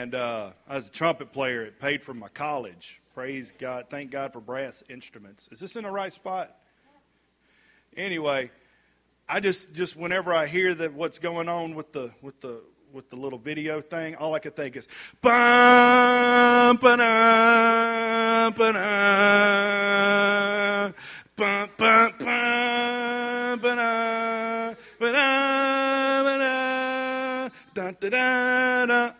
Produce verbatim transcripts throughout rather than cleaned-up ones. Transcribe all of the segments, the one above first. And uh, I was a trumpet player. It paid for my college. Praise God. Thank God for brass instruments. Is this in the right spot? Anyway, I just, just whenever I hear that what's going on with the with the with the little video thing, all I could think is bum ba-dum ba-dum bum bum bum ba-dum ba-dum dun da da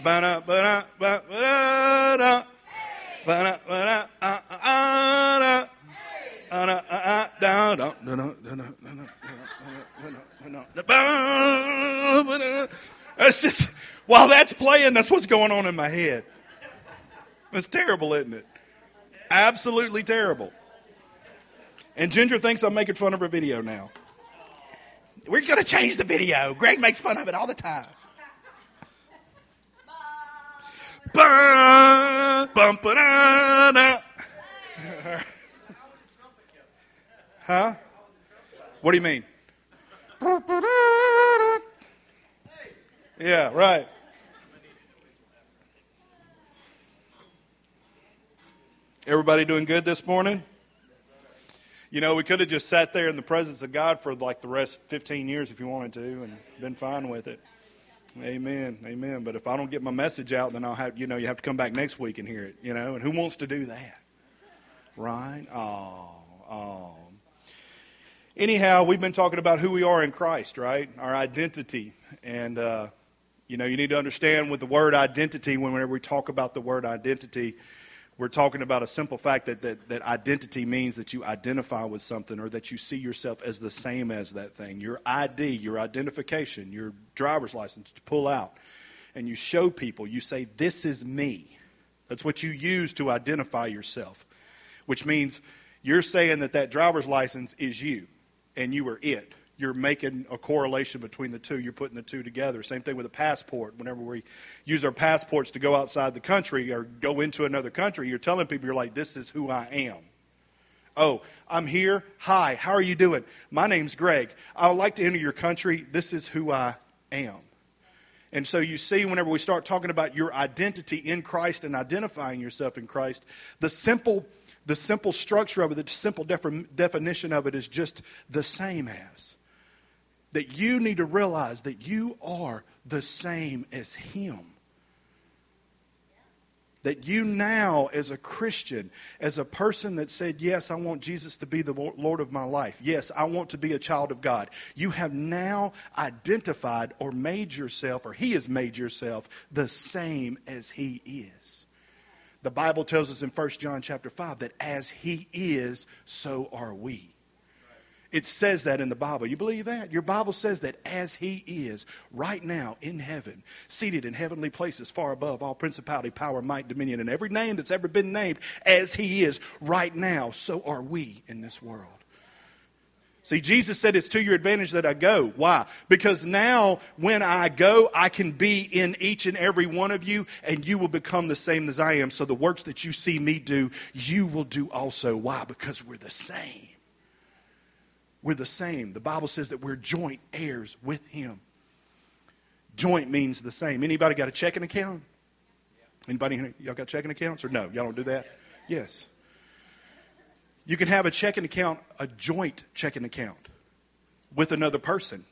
ba-da ba-da ba-da da ba-da ba-da ah ah da. That's just, while that's playing, that's what's going on in my head. It's terrible, isn't it? Absolutely terrible. And Ginger thinks I'm making fun of her video now. We're going to change the video. Greg makes fun of it all the time. Bum, bum, ba-da-da. Huh? What do you mean? Yeah, right. Everybody doing good this morning? You know, we could have just sat there in the presence of God for like the rest fifteen years if you wanted to and been fine with it. Amen, amen. But if I don't get my message out, then I'll have, you know, you have to come back next week and hear it, you know. And who wants to do that? Right? Oh, oh. Anyhow, we've been talking about who we are in Christ, right? Our identity. And, uh, you know, you need to understand with the word identity, whenever we talk about the word identity, we're talking about a simple fact that, that, that identity means that you identify with something or that you see yourself as the same as that thing. Your I D, your identification, your driver's license to pull out. And you show people, you say, this is me. That's what you use to identify yourself, which means you're saying that that driver's license is you. And you are it. You're making a correlation between the two. You're putting the two together. Same thing with a passport. Whenever we use our passports to go outside the country or go into another country, you're telling people, you're like, this is who I am. Oh, I'm here. Hi, how are you doing? My name's Greg. I would like to enter your country. This is who I am. And so you see, whenever we start talking about your identity in Christ and identifying yourself in Christ, the simple The simple structure of it, the simple def- definition of it is just the same as. That you need to realize that you are the same as Him. That you now, as a Christian, as a person that said, yes, I want Jesus to be the Lord of my life. Yes, I want to be a child of God. You have now identified or made yourself, or He has made yourself, the same as He is. The Bible tells us in First John chapter five that as He is, so are we. It says that in the Bible. You believe that? Your Bible says that as He is, right now in heaven, seated in heavenly places far above all principality, power, might, dominion, and every name that's ever been named, as He is right now, so are we in this world. See, Jesus said it's to your advantage that I go. Why? Because now when I go, I can be in each and every one of you, and you will become the same as I am. So the works that you see me do, you will do also. Why? Because we're the same. We're the same. The Bible says that we're joint heirs with Him. Joint means the same. Anybody got a checking account? Anybody? Y'all got checking accounts? Or no, y'all don't do that? Yes. You can have a checking account, a joint checking account with another person,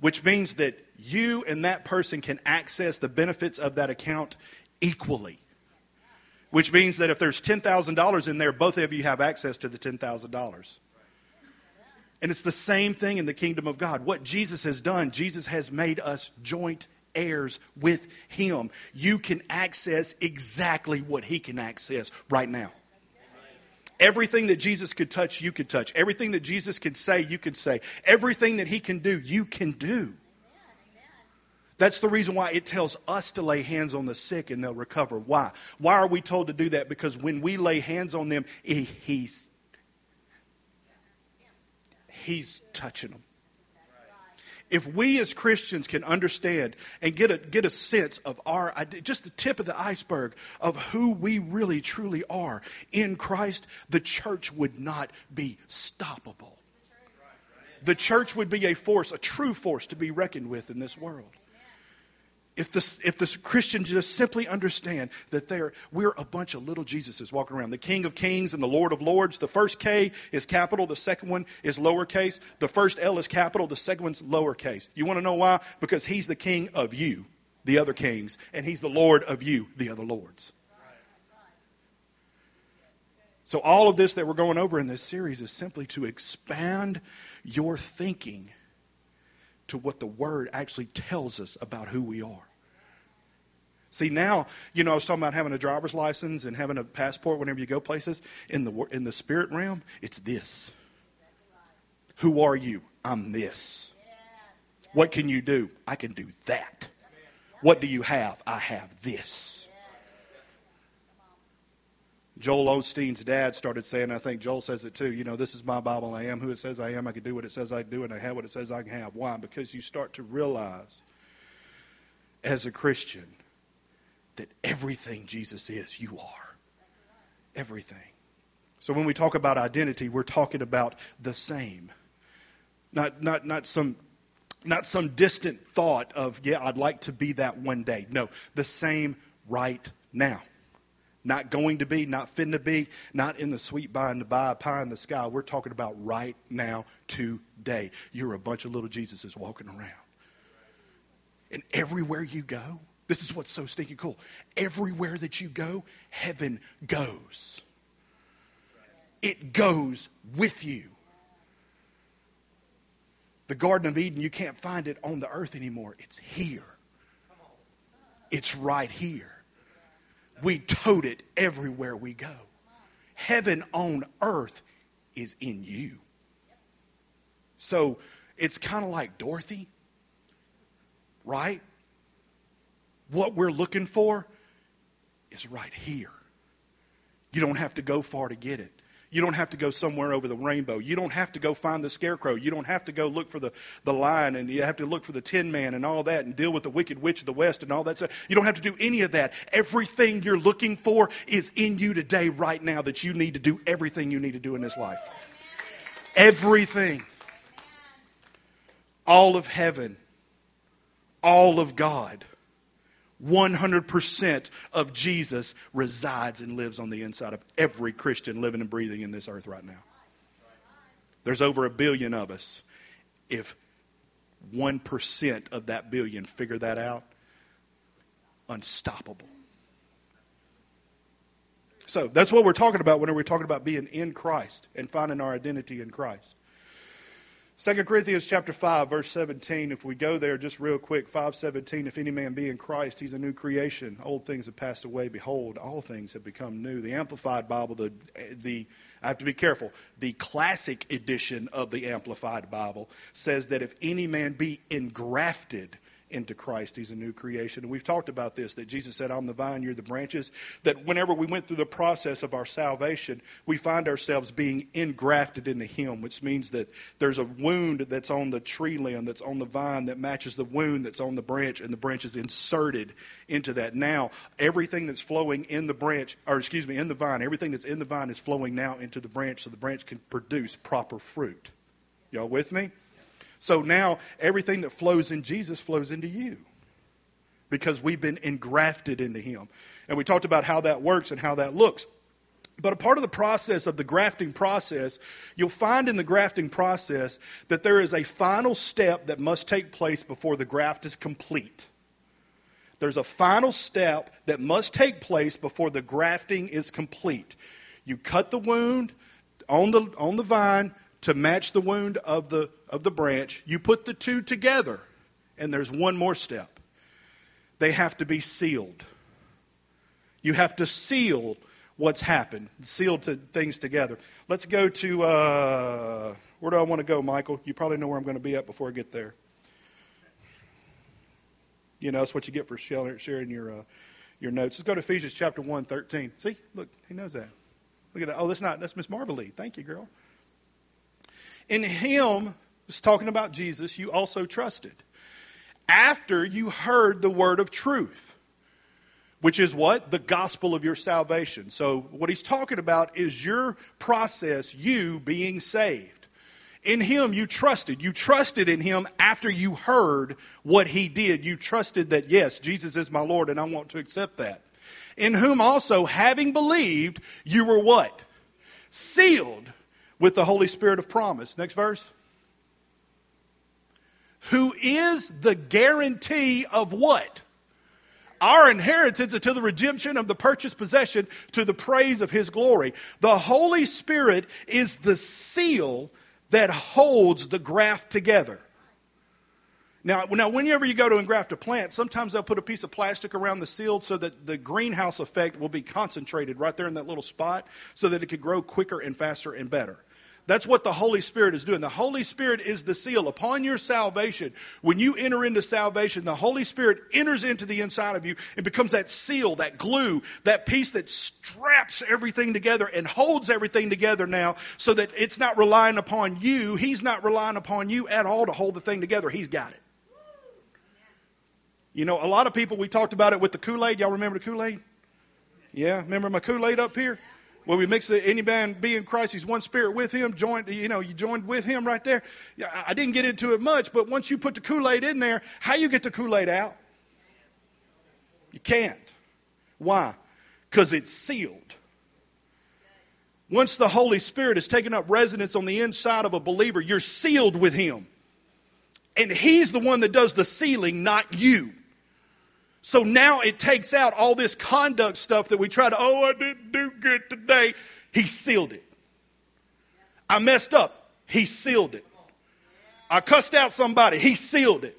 which means that you and that person can access the benefits of that account equally, which means that if there's ten thousand dollars in there, both of you have access to the ten thousand dollars. And it's the same thing in the kingdom of God. What Jesus has done, Jesus has made us joint heirs with Him. You can access exactly what He can access right now. Everything that Jesus could touch, you could touch. Everything that Jesus can say, you can say. Everything that He can do, you can do. Amen, amen. That's the reason why it tells us to lay hands on the sick and they'll recover. Why? Why are we told to do that? Because when we lay hands on them, he, he's, he's touching them. If we as Christians can understand and get a get a sense of our, just the tip of the iceberg of who we really truly are in Christ, the church would not be stoppable. The church would be a force, a true force to be reckoned with in this world. If the, if the Christians just simply understand that they're, we're a bunch of little Jesuses walking around. The King of Kings and the Lord of Lords. The first K is capital. The second one is lowercase. The first L is capital. The second one's lowercase. You want to know why? Because he's the King of you, the other kings. And he's the Lord of you, the other lords. So all of this that we're going over in this series is simply to expand your thinking to what the Word actually tells us about who we are. See, now, you know, I was talking about having a driver's license and having a passport whenever you go places. In the in the spirit realm, it's this. Who are you? I'm this. What can you do? I can do that. What do you have? I have this. Joel Osteen's dad started saying, I think Joel says it too, you know, this is my Bible. I am who it says I am. I can do what it says I do, and I have what it says I can have. Why? Because you start to realize as a Christian that everything Jesus is, you are. Everything. So when we talk about identity, we're talking about the same. Not not not some not some distant thought of, yeah, I'd like to be that one day. No, the same right now. Not going to be, not finna be, not in the sweet by and the by, pie in the sky. We're talking about right now, today. You're a bunch of little Jesuses walking around. And everywhere you go, this is what's so stinking cool. Everywhere that you go, heaven goes. It goes with you. The Garden of Eden, you can't find it on the earth anymore. It's here. It's right here. We tote it everywhere we go. Heaven on earth is in you. So it's kind of like Dorothy, right? What we're looking for is right here. You don't have to go far to get it. You don't have to go somewhere over the rainbow. You don't have to go find the scarecrow. You don't have to go look for the, the lion, and you have to look for the tin man and all that, and deal with the wicked witch of the west and all that stuff. You don't have to do any of that. Everything you're looking for is in you today, right now, that you need to do everything you need to do in this life. Everything. All of heaven. All of God. one hundred percent of Jesus resides and lives on the inside of every Christian living and breathing in this earth right now. There's over a billion of us. If one percent of that billion figure that out, unstoppable. So that's what we're talking about whenever we're talking about being in Christ and finding our identity in Christ. Second Corinthians chapter five, verse seventeen. If we go there just real quick, five seventeen, if any man be in Christ, he's a new creation. Old things have passed away. Behold, all things have become new. The Amplified Bible, the the I have to be careful. The classic edition of the Amplified Bible says that if any man be engrafted into Christ, he's a new creation. And we've talked about this, that Jesus said, I'm the vine, you're the branches. That whenever we went through the process of our salvation, we find ourselves being engrafted into him, which means that there's a wound that's on the tree limb, that's on the vine, that matches the wound that's on the branch, and the branch is inserted into that. Now, everything that's flowing in the branch, or excuse me, in the vine, everything that's in the vine is flowing now into the branch, so the branch can produce proper fruit. Y'all with me? So now everything that flows in Jesus flows into you because we've been engrafted into him. And we talked about how that works and how that looks. But a part of the process of the grafting process, you'll find in the grafting process that there is a final step that must take place before the graft is complete. There's a final step that must take place before the grafting is complete. You cut the wound on the on the vine to match the wound of the of the branch. You put the two together, and there's one more step. They have to be sealed. You have to seal what's happened, seal to things together. Let's go to, uh, where do I want to go, Michael? You probably know where I'm going to be at before I get there. You know, that's what you get for sharing your uh, your notes. Let's go to Ephesians chapter one, thirteen. See, look, he knows that. Look at that. Oh, that's not, that's Miss Marvel Lee. Thank you, girl. In him, it's talking about Jesus, you also trusted. After you heard the word of truth, which is what? The gospel of your salvation. So what he's talking about is your process, you being saved. In him you trusted. You trusted in him after you heard what he did. You trusted that, yes, Jesus is my Lord and I want to accept that. In whom also, having believed, you were what? Sealed with the Holy Spirit of promise. Next verse. Who is the guarantee of what? Our inheritance until the redemption of the purchased possession to the praise of his glory. The Holy Spirit is the seal that holds the graft together. Now, now, whenever you go to engraft a plant, sometimes they'll put a piece of plastic around the seal so that the greenhouse effect will be concentrated right there in that little spot so that it could grow quicker and faster and better. That's what the Holy Spirit is doing. The Holy Spirit is the seal upon your salvation. When you enter into salvation, the Holy Spirit enters into the inside of you and becomes that seal, that glue, that piece that straps everything together and holds everything together now so that it's not relying upon you. He's not relying upon you at all to hold the thing together. He's got it. You know, a lot of people, we talked about it with the Kool-Aid. Y'all remember the Kool-Aid? Yeah, remember my Kool-Aid up here? Well, we mix it, any man be in Christ, he's one spirit with him, joined, you know, you joined with him right there. I didn't get into it much, but once you put the Kool-Aid in there, how you get the Kool-Aid out? You can't. Why? Because it's sealed. Once the Holy Spirit has taken up residence on the inside of a believer, you're sealed with him. And he's the one that does the sealing, not you. So now it takes out all this conduct stuff that we try to, oh, I didn't do good today. He sealed it. I messed up. He sealed it. I cussed out somebody. He sealed it.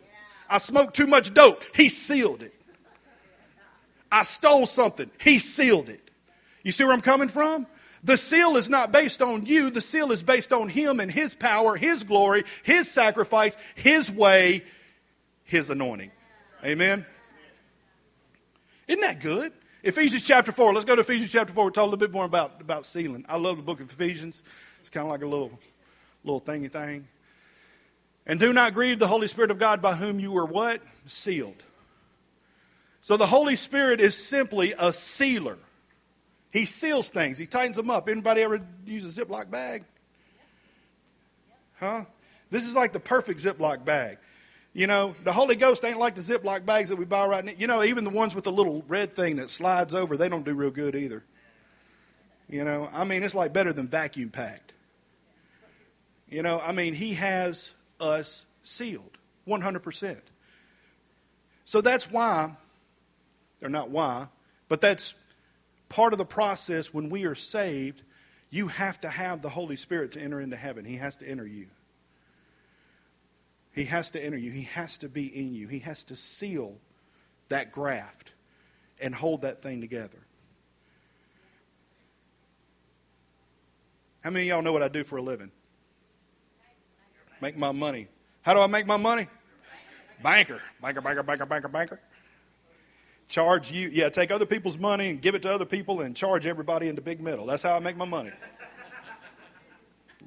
I smoked too much dope. He sealed it. I stole something. He sealed it. You see where I'm coming from? The seal is not based on you. The seal is based on him and his power, his glory, his sacrifice, his way, his anointing. Amen. Isn't that good? Ephesians chapter four. Let's go to Ephesians chapter four. We'll talk a little bit more about, about sealing. I love the book of Ephesians. It's kind of like a little, little thingy thing. And do not grieve the Holy Spirit of God by whom you were what? Sealed. So the Holy Spirit is simply a sealer. He seals things. He tightens them up. Anybody ever use a Ziploc bag? Huh? This is like the perfect Ziploc bag. You know, the Holy Ghost ain't like the Ziploc bags that we buy right now. You know, even the ones with the little red thing that slides over, they don't do real good either. You know, I mean, it's like better than vacuum packed. You know, I mean, he has us sealed one hundred percent. So that's why, or not why, but that's part of the process when we are saved. You have to have the Holy Spirit to enter into heaven. He has to enter you. He has to enter you. He has to be in you. He has to seal that graft and hold that thing together. How many of y'all know what I do for a living? Make my money. How do I make my money? Banker. Banker, banker, banker, banker, banker. Charge you. Yeah, take other people's money and give it to other people and charge everybody into big middle. That's how I make my money.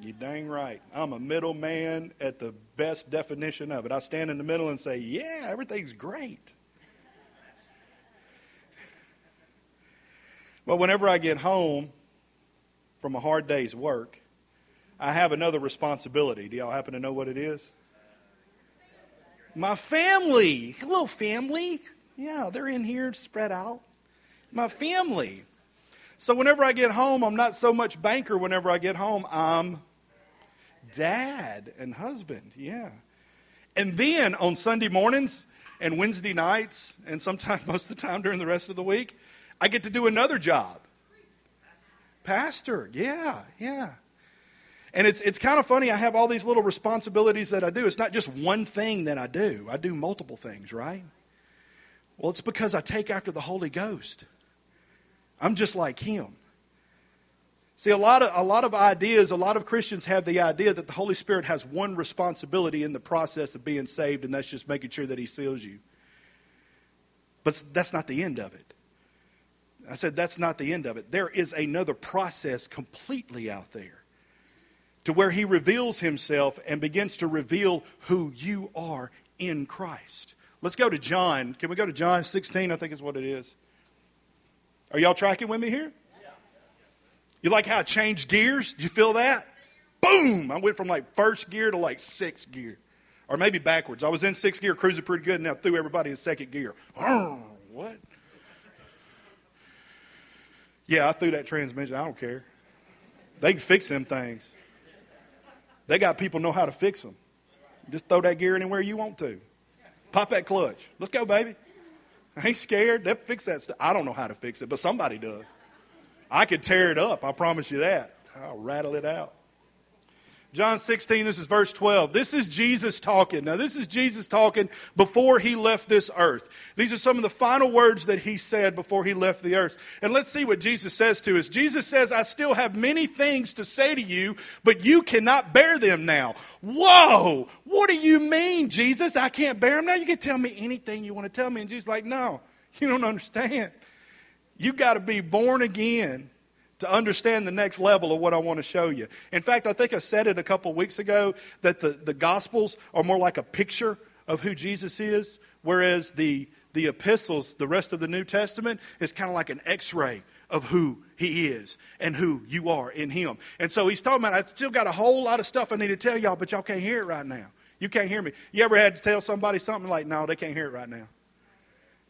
You're dang right. I'm a middleman at the best definition of it. I stand in the middle and say, yeah, everything's great. But whenever I get home from a hard day's work, I have another responsibility. Do y'all happen to know what it is? My family. Hello, family. Yeah, they're in here spread out. My family. So whenever I get home, I'm not so much banker. Whenever I get home, I'm dad and husband. Yeah. And then on Sunday mornings and Wednesday nights, and sometimes most of the time during the rest of the week, I get to do another job. Pastor. Yeah. Yeah. And it's it's kind of funny. I have all these little responsibilities that I do. It's not just one thing that I do. I do multiple things, right? Well, it's because I take after the Holy Ghost. I'm just like him. See, a lot of a lot of ideas, a lot of Christians have the idea that the Holy Spirit has one responsibility in the process of being saved, and that's just making sure that he seals you. But that's not the end of it. I said that's not the end of it. There is another process completely out there to where he reveals himself and begins to reveal who you are in Christ. Let's go to John. Can we go to John sixteen? I think is what it is. Are y'all tracking with me here? You like how I changed gears? Do you feel that? boom, I went from like first gear to like sixth gear. Or maybe backwards. I was in sixth gear, cruising pretty good, and I threw everybody in second gear. Arr, what? Yeah, I threw that transmission. I don't care. They can fix them things. They got people know how to fix them. Just throw that gear anywhere you want to. Pop that clutch. Let's go, baby. I ain't scared. They'll fix that stuff. I don't know how to fix it, but somebody does. I could tear it up. I promise you that. I'll rattle it out. John sixteen, this is verse twelve. This is Jesus talking. Now, this is Jesus talking before he left this earth. These are some of the final words that he said before he left the earth. And let's see what Jesus says to us. Jesus says, I still have many things to say to you, but you cannot bear them now. Whoa! What do you mean, Jesus? I can't bear them now? You can tell me anything you want to tell me. And Jesus is like, no, you don't understand. You got to be born again to understand the next level of what I want to show you. In fact, I think I said it a couple weeks ago that the, the Gospels are more like a picture of who Jesus is, whereas the, the epistles, the rest of the New Testament, is kind of like an x-ray of who he is and who you are in him. And so he's talking about, I still got a whole lot of stuff I need to tell y'all, but y'all can't hear it right now. You can't hear me. You ever had to tell somebody something like, no, they can't hear it right now?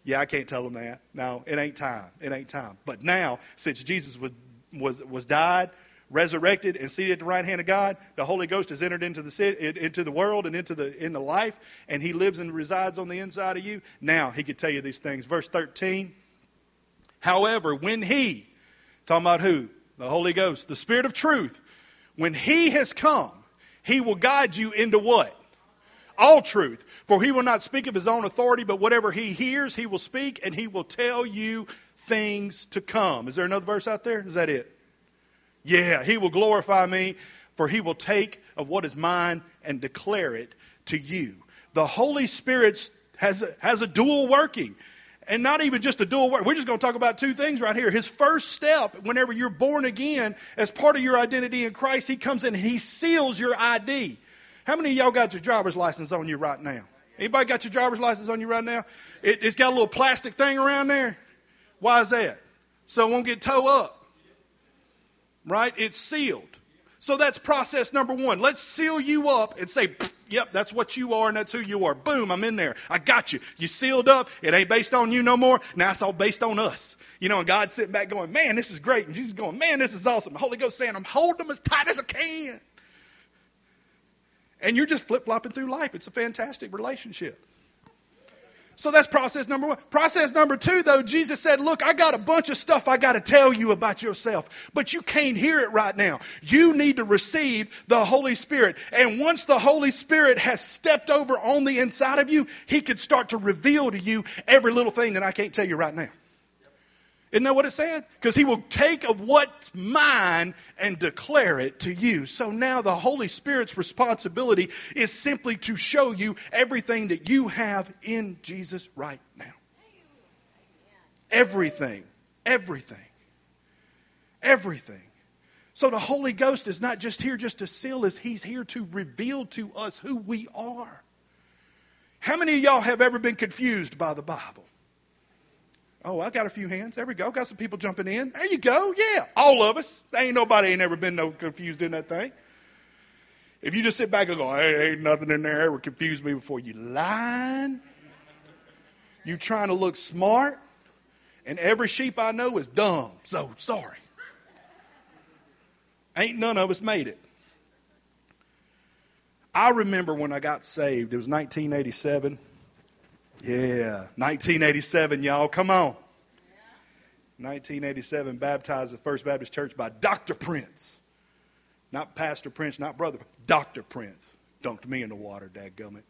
Yeah, I can't tell them that. No, it ain't time. It ain't time. But now, since Jesus was was was died, resurrected, and seated at the right hand of God, the Holy Ghost has entered into the city, into the world and into the into life, and he lives and resides on the inside of you. Now he could tell you these things. Verse thirteen, however, when he, talking about who? The Holy Ghost, the Spirit of truth. When he has come, he will guide you into what? All truth. For he will not speak of his own authority, but whatever he hears, he will speak, and he will tell you things to come. Is there another verse out there? Is that it? Yeah, he will glorify me, for he will take of what is mine and declare it to you. The Holy Spirit has a, has a dual working. And not even just a dual work. We're just going to talk about two things right here. His first step, whenever you're born again, as part of your identity in Christ, he comes in and he seals your I D. How many of y'all got your driver's license on you right now? Anybody got your driver's license on you right now? It, it's got a little plastic thing around there. Why is that? So it won't get towed up. Right? It's sealed. So that's process number one. Let's seal you up and say, yep, that's what you are and that's who you are. Boom, I'm in there. I got you. You sealed up. It ain't based on you no more. Now it's all based on us. You know, and God's sitting back going, man, this is great. And Jesus is going, man, this is awesome. The Holy Ghost saying, I'm holding them as tight as I can. And you're just flip-flopping through life. It's a fantastic relationship. So that's process number one. Process number two, though, Jesus said, look, I got a bunch of stuff I got to tell you about yourself, but you can't hear it right now. You need to receive the Holy Spirit. And once the Holy Spirit has stepped over on the inside of you, he can start to reveal to you every little thing that I can't tell you right now. Isn't that what it said? Because he will take of what's mine and declare it to you. So now the Holy Spirit's responsibility is simply to show you everything that you have in Jesus right now. Everything. Everything. Everything. So the Holy Ghost is not just here just to seal us. He's here to reveal to us who we are. How many of y'all have ever been confused by the Bible? Oh, I got a few hands. There we go. Got some people jumping in. There you go. Yeah, all of us. Ain't nobody ain't ever been no confused in that thing. If you just sit back and go, hey, ain't nothing in there ever confused me before, you lying. You trying to look smart. And every sheep I know is dumb. So, sorry. Ain't none of us made it. I remember when I got saved. It was nineteen eighty-seven. Yeah, nineteen eighty-seven, y'all. Come on. nineteen eighty-seven, baptized at First Baptist Church by Doctor Prince. Not Pastor Prince, not Brother, Doctor Prince. Dunked me in the water, dadgummit.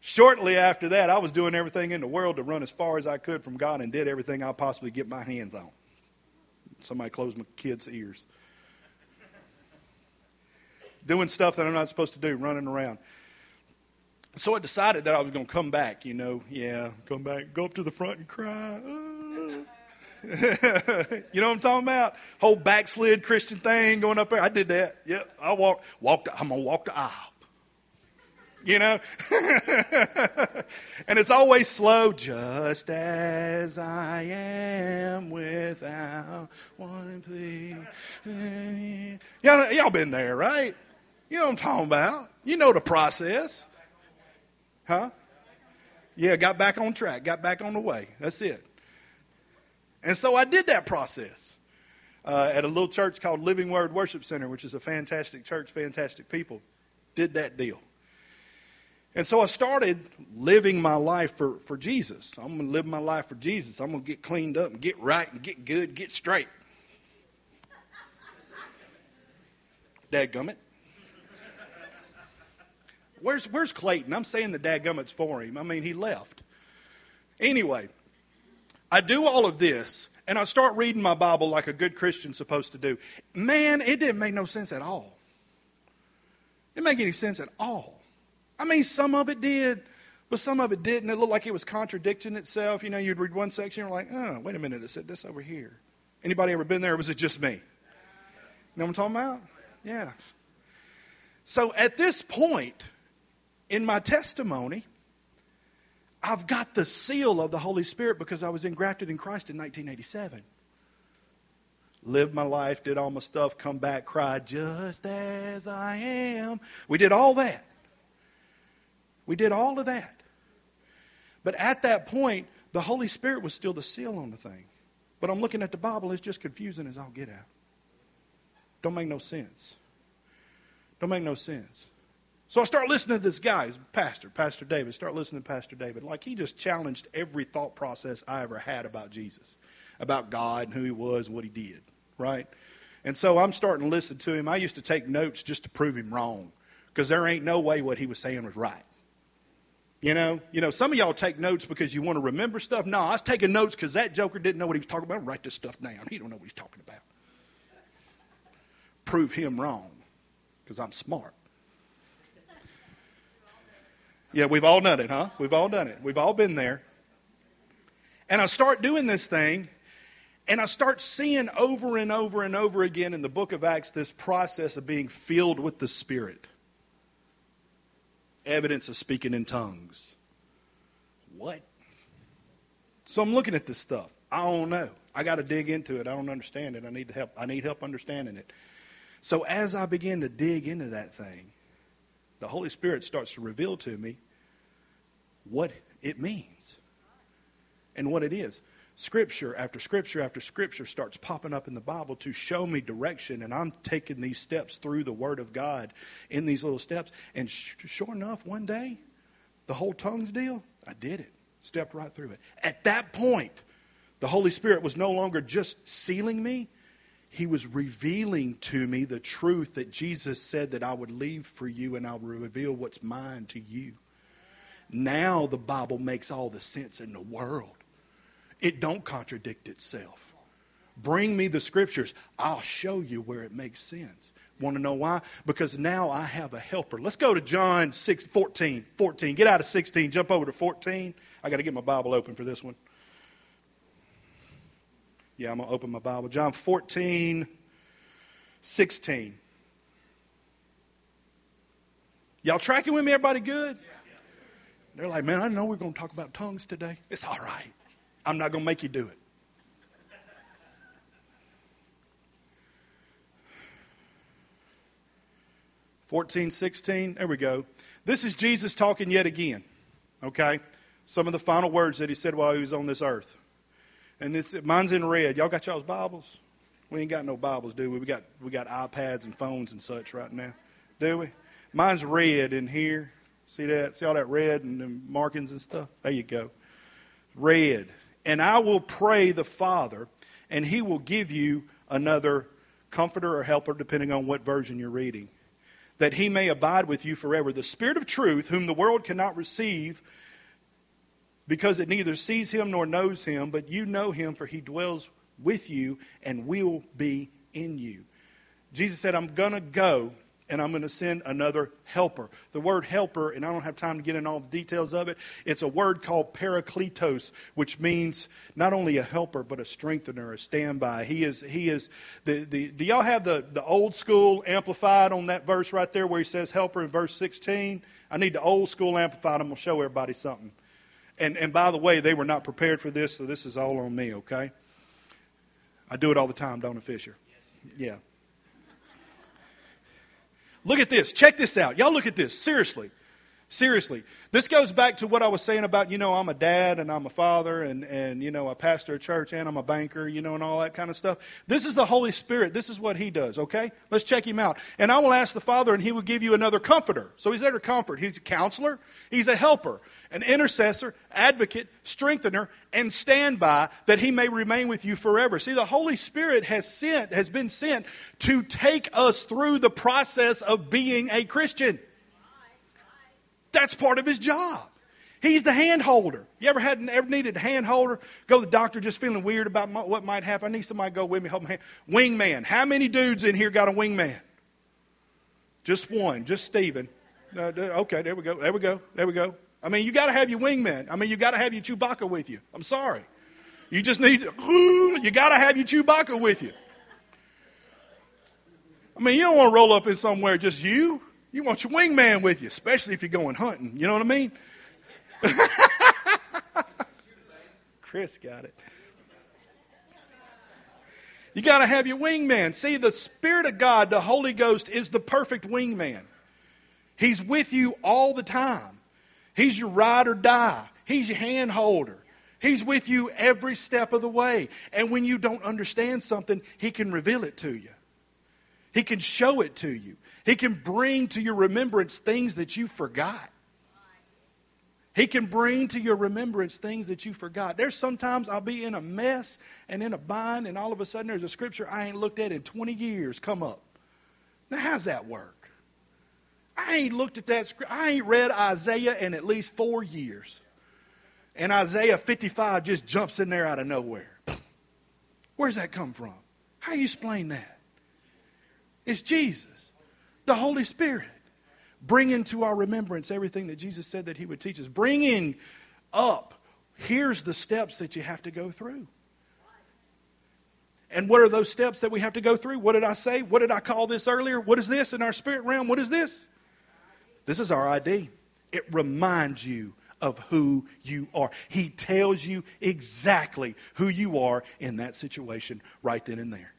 Shortly after that, I was doing everything in the world to run as far as I could from God and did everything I possibly get my hands on. Somebody closed my kids' ears. Doing stuff that I'm not supposed to do, running around. So I decided that I was going to come back, you know. Yeah, come back, go up to the front and cry. Oh. You know what I'm talking about? Whole backslid Christian thing going up there. I did that. Yep, I walked, walked, I'm going to walk the aisle. you know. And it's always slow. Just as I am without one plea. Y'all, y'all been there, right? You know what I'm talking about. You know the process. Huh? Yeah, got back on track. Got back on the way. That's it. And so I did that process uh, at a little church called Living Word Worship Center, which is a fantastic church, fantastic people. Did that deal. And so I started living my life for, for Jesus. I'm going to live my life for Jesus. I'm going to get cleaned up and get right and get good, get straight. Dadgummit. Where's, where's Clayton? I'm saying the dadgummits for him. I mean, he left. Anyway, I do all of this, and I start reading my Bible like a good Christian's supposed to do. Man, it didn't make no sense at all. It didn't make any sense at all. I mean, some of it did, but some of it didn't. It looked like it was contradicting itself. You know, you'd read one section, you're like, oh, wait a minute, it said this over here. Anybody ever been there, or was it just me? You know what I'm talking about? Yeah. So at this point in my testimony, I've got the seal of the Holy Spirit because I was engrafted in Christ in nineteen eighty-seven. Lived my life, did all my stuff, come back, cried, just as I am. We did all that. We did all of that. But at that point, the Holy Spirit was still the seal on the thing. But I'm looking at the Bible, it's just confusing as I'll get out. Don't make no sense. Don't make no sense. So I start listening to this guy, his pastor, Pastor David. Start listening to Pastor David. Like, he just challenged every thought process I ever had about Jesus, about God and who he was and what he did, right? And so I'm starting to listen to him. I used to take notes just to prove him wrong because there ain't no way what he was saying was right. You know, you know, some of y'all take notes because you want to remember stuff. No, I was taking notes because that joker didn't know what he was talking about. I'm gonna write this stuff down. He don't know what he's talking about. Prove him wrong because I'm smart. Yeah, we've all done it, huh? We've all done it. We've all been there. And I start doing this thing, and I start seeing over and over and over again in the book of Acts this process of being filled with the Spirit. Evidence of speaking in tongues. What? So I'm looking at this stuff. I don't know. I got to dig into it. I don't understand it. I need help. I need help understanding it. So as I begin to dig into that thing, the Holy Spirit starts to reveal to me what it means. And what it is. Scripture after scripture after scripture starts popping up in the Bible to show me direction. And I'm taking these steps through the Word of God in these little steps. And sh- sure enough, one day, the whole tongues deal, I did it. Stepped right through it. At that point, the Holy Spirit was no longer just sealing me. He was revealing to me the truth that Jesus said that I would leave for you and I'll reveal what's mine to you. Now the Bible makes all the sense in the world. It don't contradict itself. Bring me the scriptures. I'll show you where it makes sense. Want to know why? Because now I have a helper. Let's go to John six, fourteen. fourteen. Get out of sixteen. Jump over to fourteen. I got to get my Bible open for this one. Yeah, I'm going to open my Bible. John fourteen, sixteen. Y'all tracking with me? Everybody good? They're like, man, I know we're going to talk about tongues today. It's all right. I'm not going to make you do it. fourteen, sixteen, there we go. This is Jesus talking yet again, okay? Some of the final words that he said while he was on this earth. And it's, mine's in red. Y'all got y'all's Bibles? We ain't got no Bibles, do we? We got, we got iPads and phones and such right now, do we? Mine's red in here. See that? See all that red and the markings and stuff? There you go. Red. And I will pray the Father, and he will give you another comforter or helper, depending on what version you're reading, that he may abide with you forever. The Spirit of truth, whom the world cannot receive, because it neither sees him nor knows him, but you know him, for he dwells with you and will be in you. Jesus said, I'm going to go. and I'm going to send another helper. The word helper, and I don't have time to get into all the details of it, it's a word called parakletos, which means not only a helper, but a strengthener, a standby. He is, he is the, the do y'all have the, the old school amplified on that verse right there where he says helper in verse sixteen? I need the old school amplified. I'm going to show everybody something. And, and by the way, they were not prepared for this, so this is all on me, okay? I do it all the time, don't I, Fisher? Yes, yeah. Look at this. Check this out. Y'all look at this. Seriously. Seriously. This goes back to what I was saying about, you know, I'm a dad and I'm a father and, and you know, I pastor a church and I'm a banker, you know, and all that kind of stuff. This is the Holy Spirit. This is what he does, okay? Let's check him out. And I will ask the Father and he will give you another comforter. So he's there to comfort. He's a counselor. He's a helper, an intercessor, advocate, strengthener, and standby that he may remain with you forever. See, the Holy Spirit has sent, has been sent to take us through the process of being a Christian. That's part of his job. He's the hand holder. You ever had ever needed a hand holder? Go to the doctor just feeling weird about my, what might happen. I need somebody to go with me, hold my hand. Wingman. How many dudes in here got a wingman? Just one. Just Stephen. Uh, okay, there we go. There we go. There we go. I mean, you got to have your wingman. I mean, you got to have your Chewbacca with you. I'm sorry. You just need to, you got to have your Chewbacca with you. I mean, you don't want to roll up in somewhere just you. You want your wingman with you, especially if you're going hunting. You know what I mean? Chris got it. You got to have your wingman. See, the Spirit of God, the Holy Ghost, is the perfect wingman. He's with you all the time. He's your ride or die. He's your hand holder. He's with you every step of the way. And when you don't understand something, he can reveal it to you. He can show it to you. He can bring to your remembrance things that you forgot. He can bring to your remembrance things that you forgot. There's sometimes I'll be in a mess and in a bind, and all of a sudden there's a scripture I ain't looked at in twenty years come up. Now, how's that work? I ain't looked at that scripture. I ain't read Isaiah in at least four years. And Isaiah fifty-five just jumps in there out of nowhere. Where's that come from? How you explain that? It's Jesus, the Holy Spirit, bringing to our remembrance everything that Jesus said that he would teach us. Bringing up, here's the steps that you have to go through. And what are those steps that we have to go through? What did I say? What did I call this earlier? What is this in our spirit realm? What is this? This is our I D. It reminds you of who you are. He tells you exactly who you are in that situation right then and there.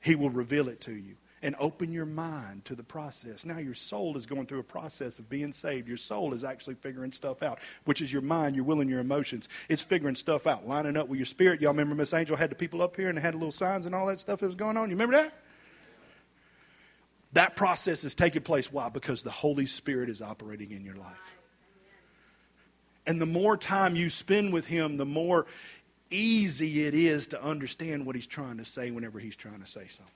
He will reveal it to you. And open your mind to the process. Now your soul is going through a process of being saved. Your soul is actually figuring stuff out, which is your mind, your will, and your emotions. It's figuring stuff out, lining up with your spirit. Y'all remember Miss Angel had the people up here and they had the little signs and all that stuff that was going on? You remember that? That process is taking place. Why? Because the Holy Spirit is operating in your life. And the more time you spend with him, the more easy it is to understand what he's trying to say whenever he's trying to say something.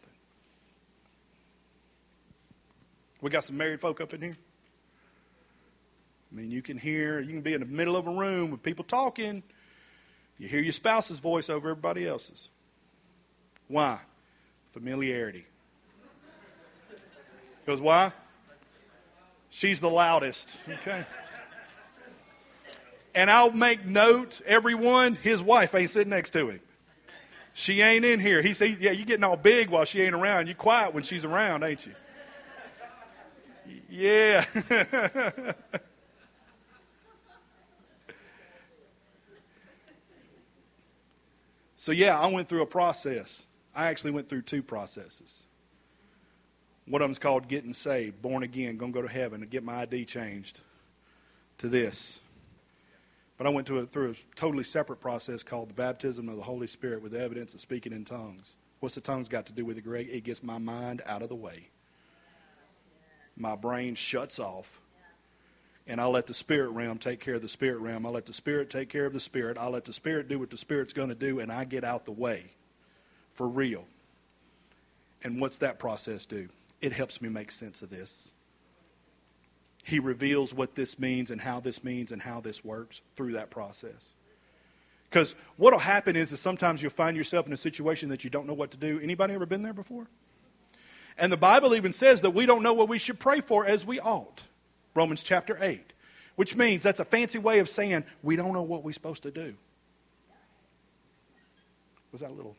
We got some married folk up in here. I mean, you can hear, you can be in the middle of a room with people talking. You hear your spouse's voice over everybody else's. Why? Familiarity. Because why? She's the loudest. Okay. And I'll make note, everyone, his wife ain't sitting next to him. She ain't in here. He says, yeah, you're getting all big while she ain't around. You're quiet when she's around, ain't you? Yeah. So, yeah, I went through a process. I actually went through two processes. One of them's called getting saved, born again, going to go to heaven and get my I D changed to this. But I went to a, through a totally separate process called the baptism of the Holy Spirit with the evidence of speaking in tongues. What's the tongues got to do with it, Greg? It gets my mind out of the way. My brain shuts off, and I let the spirit realm take care of the spirit realm. I let the spirit take care of the spirit. I let the spirit do what the spirit's going to do, and I get out the way for real. And what's that process do? It helps me make sense of this. He reveals what this means and how this means and how this works through that process. Because what will happen is that sometimes you'll find yourself in a situation that you don't know what to do. Anybody ever been there before? And the Bible even says that we don't know what we should pray for as we ought. Romans chapter eight. Which means that's a fancy way of saying we don't know what we're supposed to do. Was that a little?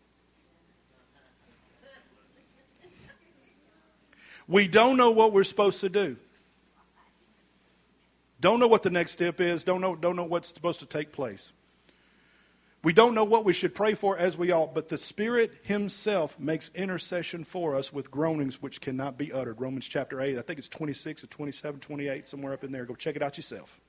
We don't know what we're supposed to do. Don't know what the next step is. Don't know, don't know what's supposed to take place. We don't know what we should pray for as we ought, but the Spirit Himself makes intercession for us with groanings which cannot be uttered. Romans chapter eight, I think it's twenty-six or twenty-seven, twenty-eight, somewhere up in there. Go check it out yourself.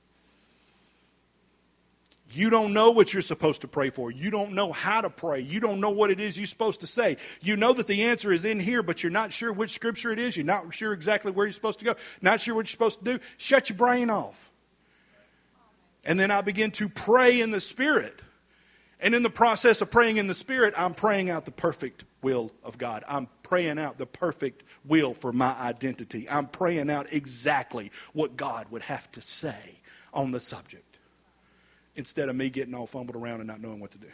You don't know what you're supposed to pray for. You don't know how to pray. You don't know what it is you're supposed to say. You know that the answer is in here, but you're not sure which scripture it is. You're not sure exactly where you're supposed to go. Not sure what you're supposed to do. Shut your brain off. And then I begin to pray in the Spirit. And in the process of praying in the Spirit, I'm praying out the perfect will of God. I'm praying out the perfect will for my identity. I'm praying out exactly what God would have to say on the subject. Instead of me getting all fumbled around and not knowing what to do.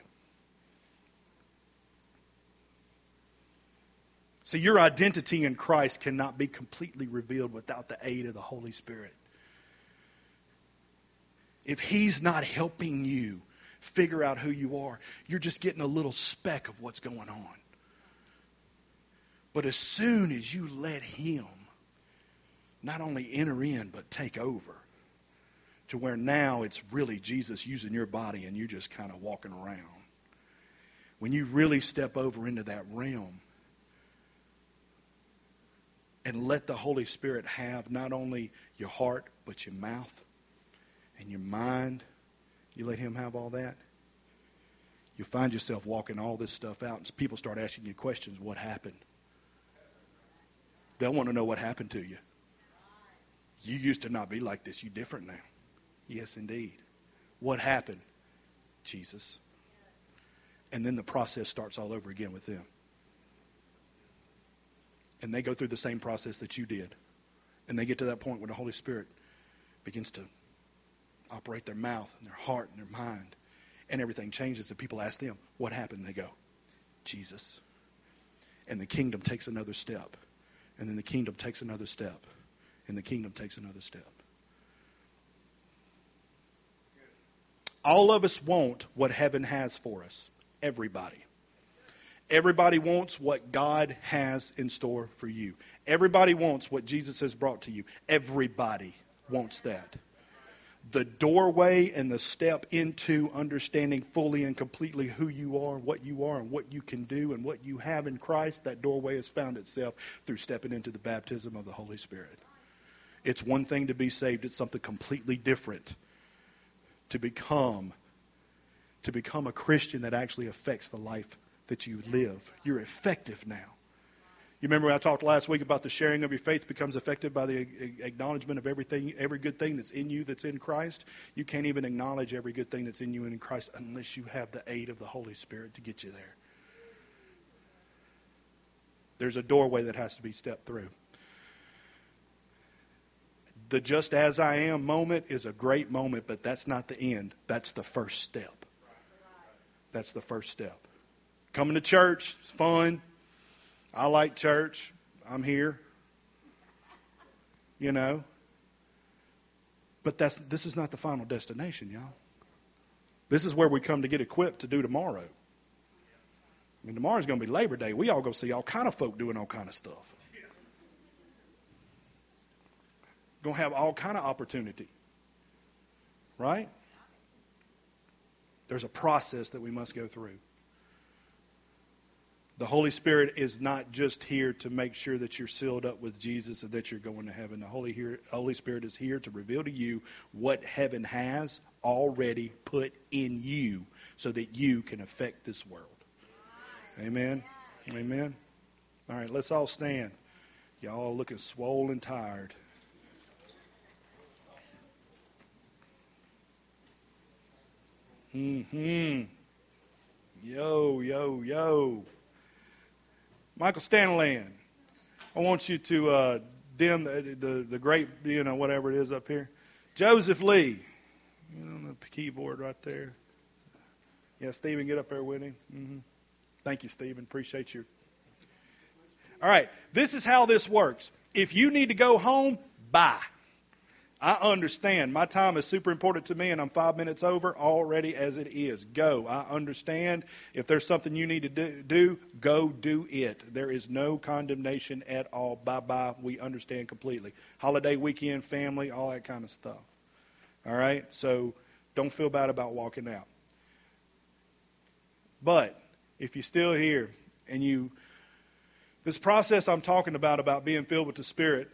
So your identity in Christ cannot be completely revealed without the aid of the Holy Spirit. If He's not helping you figure out who you are, you're just getting a little speck of what's going on. But as soon as you let Him not only enter in, but take over, to where now it's really Jesus using your body and you're just kind of walking around. When you really step over into that realm and let the Holy Spirit have not only your heart, but your mouth and your mind, you let Him have all that, you find yourself walking all this stuff out and people start asking you questions. What happened? They'll want to know what happened to you. You used to not be like this. You're different now. Yes, indeed. What happened? Jesus. And then the process starts all over again with them. And they go through the same process that you did. And they get to that point where the Holy Spirit begins to operate their mouth and their heart and their mind. And everything changes. And people ask them, what happened? They go, Jesus. And the kingdom takes another step. And then the kingdom takes another step. And the kingdom takes another step. All of us want what heaven has for us. Everybody. Everybody wants what God has in store for you. Everybody wants what Jesus has brought to you. Everybody wants that. The doorway and the step into understanding fully and completely who you are, what you are, and what you can do, and what you have in Christ, that doorway has found itself through stepping into the baptism of the Holy Spirit. It's one thing to be saved. It's something completely different to become, to become a Christian that actually affects the life that you live. You're effective now. You remember I talked last week about the sharing of your faith becomes effective by the acknowledgement of everything, every good thing that's in you that's in Christ. You can't even acknowledge every good thing that's in you and in Christ unless you have the aid of the Holy Spirit to get you there. There's a doorway that has to be stepped through. The just as I am moment is a great moment, but that's not the end. That's the first step. That's the first step. Coming to church is fun. I like church. I'm here. You know. But that's this is not the final destination, y'all. This is where we come to get equipped to do tomorrow. I mean, tomorrow's going to be Labor Day. We all go see all kind of folk doing all kind of stuff. Going to have all kind of opportunity, right? There's a process that we must go through. The Holy Spirit is not just here to make sure that you're sealed up with Jesus and that you're going to heaven. The Holy, here, Holy Spirit is here to reveal to you what heaven has already put in you so that you can affect this world. Amen? Amen? All right, let's all stand. Y'all looking swole and tired. Mm-hmm. Yo, yo, yo. Michael Stanland, I want you to uh, dim the, the the great, you know, whatever it is up here. Joseph Lee, you know, the keyboard right there. Yeah, Stephen, get up there with him. Mm-hmm. Thank you, Stephen. Appreciate you. All right, this is how this works. If you need to go home, bye. I understand. My time is super important to me, and I'm five minutes over already as it is. Go. I understand. If there's something you need to do, do go do it. There is no condemnation at all. Bye-bye. We understand completely. Holiday weekend, family, all that kind of stuff. All right? So don't feel bad about walking out. But if you're still here and you, this process I'm talking about, about being filled with the Spirit,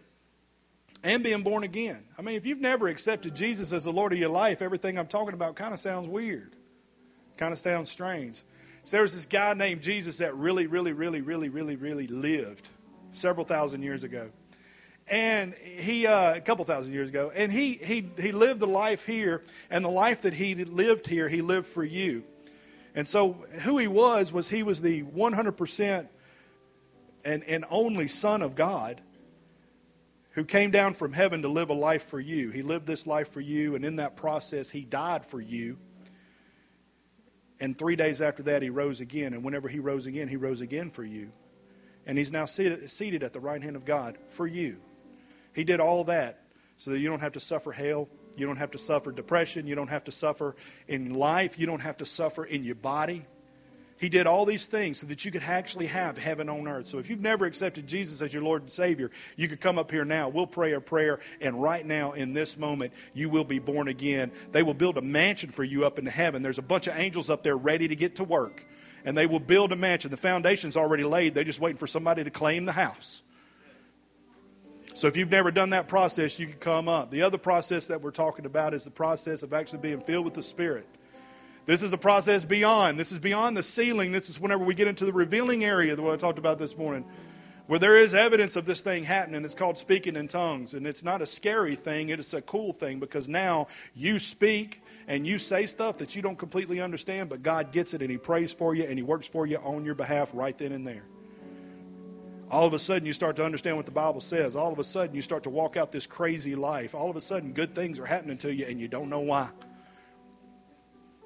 and being born again. I mean, if you've never accepted Jesus as the Lord of your life, everything I'm talking about kind of sounds weird. Kind of sounds strange. So there was this guy named Jesus that really, really, really, really, really, really lived several thousand years ago. And he, uh, a couple thousand years ago. And he, he, he lived the life here. And the life that he lived here, he lived for you. And so who he was, was he was the one hundred percent and, and only Son of God, who came down from heaven to live a life for you. He lived this life for you, and in that process, he died for you. And three days after that, he rose again. And whenever he rose again, he rose again for you. And he's now seated at the right hand of God for you. He did all that so that you don't have to suffer hell. You don't have to suffer depression. You don't have to suffer in life. You don't have to suffer in your body. He did all these things so that you could actually have heaven on earth. So if you've never accepted Jesus as your Lord and Savior, you could come up here now. We'll pray a prayer. And right now, in this moment, you will be born again. They will build a mansion for you up in heaven. There's a bunch of angels up there ready to get to work. And they will build a mansion. The foundation's already laid. They're just waiting for somebody to claim the house. So if you've never done that process, you can come up. The other process that we're talking about is the process of actually being filled with the Spirit. This is a process beyond. This is beyond the sealing. This is whenever we get into the revealing area that I talked about this morning, where there is evidence of this thing happening. It's called speaking in tongues. And it's not a scary thing. It's a cool thing, because now you speak and you say stuff that you don't completely understand, but God gets it and He prays for you and He works for you on your behalf right then and there. All of a sudden you start to understand what the Bible says. All of a sudden you start to walk out this crazy life. All of a sudden good things are happening to you and you don't know why.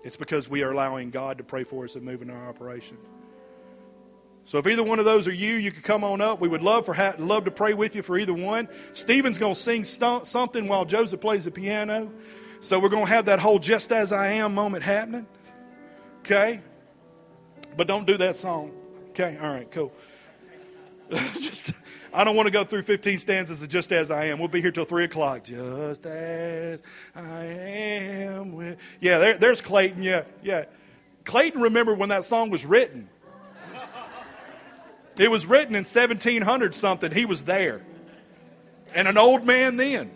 It's because we are allowing God to pray for us and move in our operation. So if either one of those are you, you could come on up. We would love for love to pray with you for either one. Stephen's going to sing st- something while Joseph plays the piano. So we're going to have that whole "Just As I Am" moment happening. Okay? But don't do that song. Okay? All right, cool. Just, I don't want to go through fifteen stanzas of "Just As I Am." We'll be here till three o'clock. Just as I am. With... Yeah, there, there's Clayton. Yeah, yeah. Clayton remembered when that song was written. It was written in seventeen hundred something. He was there. And an old man then.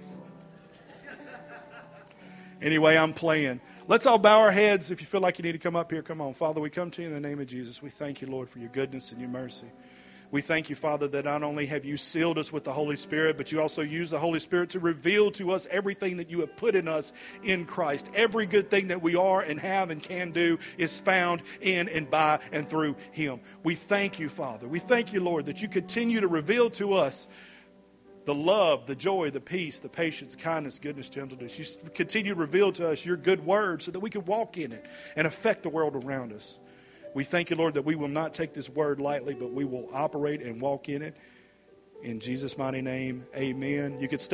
Anyway, I'm playing. Let's all bow our heads. If you feel like you need to come up here, come on. Father, we come to you in the name of Jesus. We thank you, Lord, for your goodness and your mercy. We thank you, Father, that not only have you sealed us with the Holy Spirit, but you also use the Holy Spirit to reveal to us everything that you have put in us in Christ. Every good thing that we are and have and can do is found in and by and through Him. We thank you, Father. We thank you, Lord, that you continue to reveal to us the love, the joy, the peace, the patience, kindness, goodness, gentleness. You continue to reveal to us your good word so that we can walk in it and affect the world around us. We thank you, Lord, that we will not take this word lightly, but we will operate and walk in it. In Jesus' mighty name, amen. You could stay.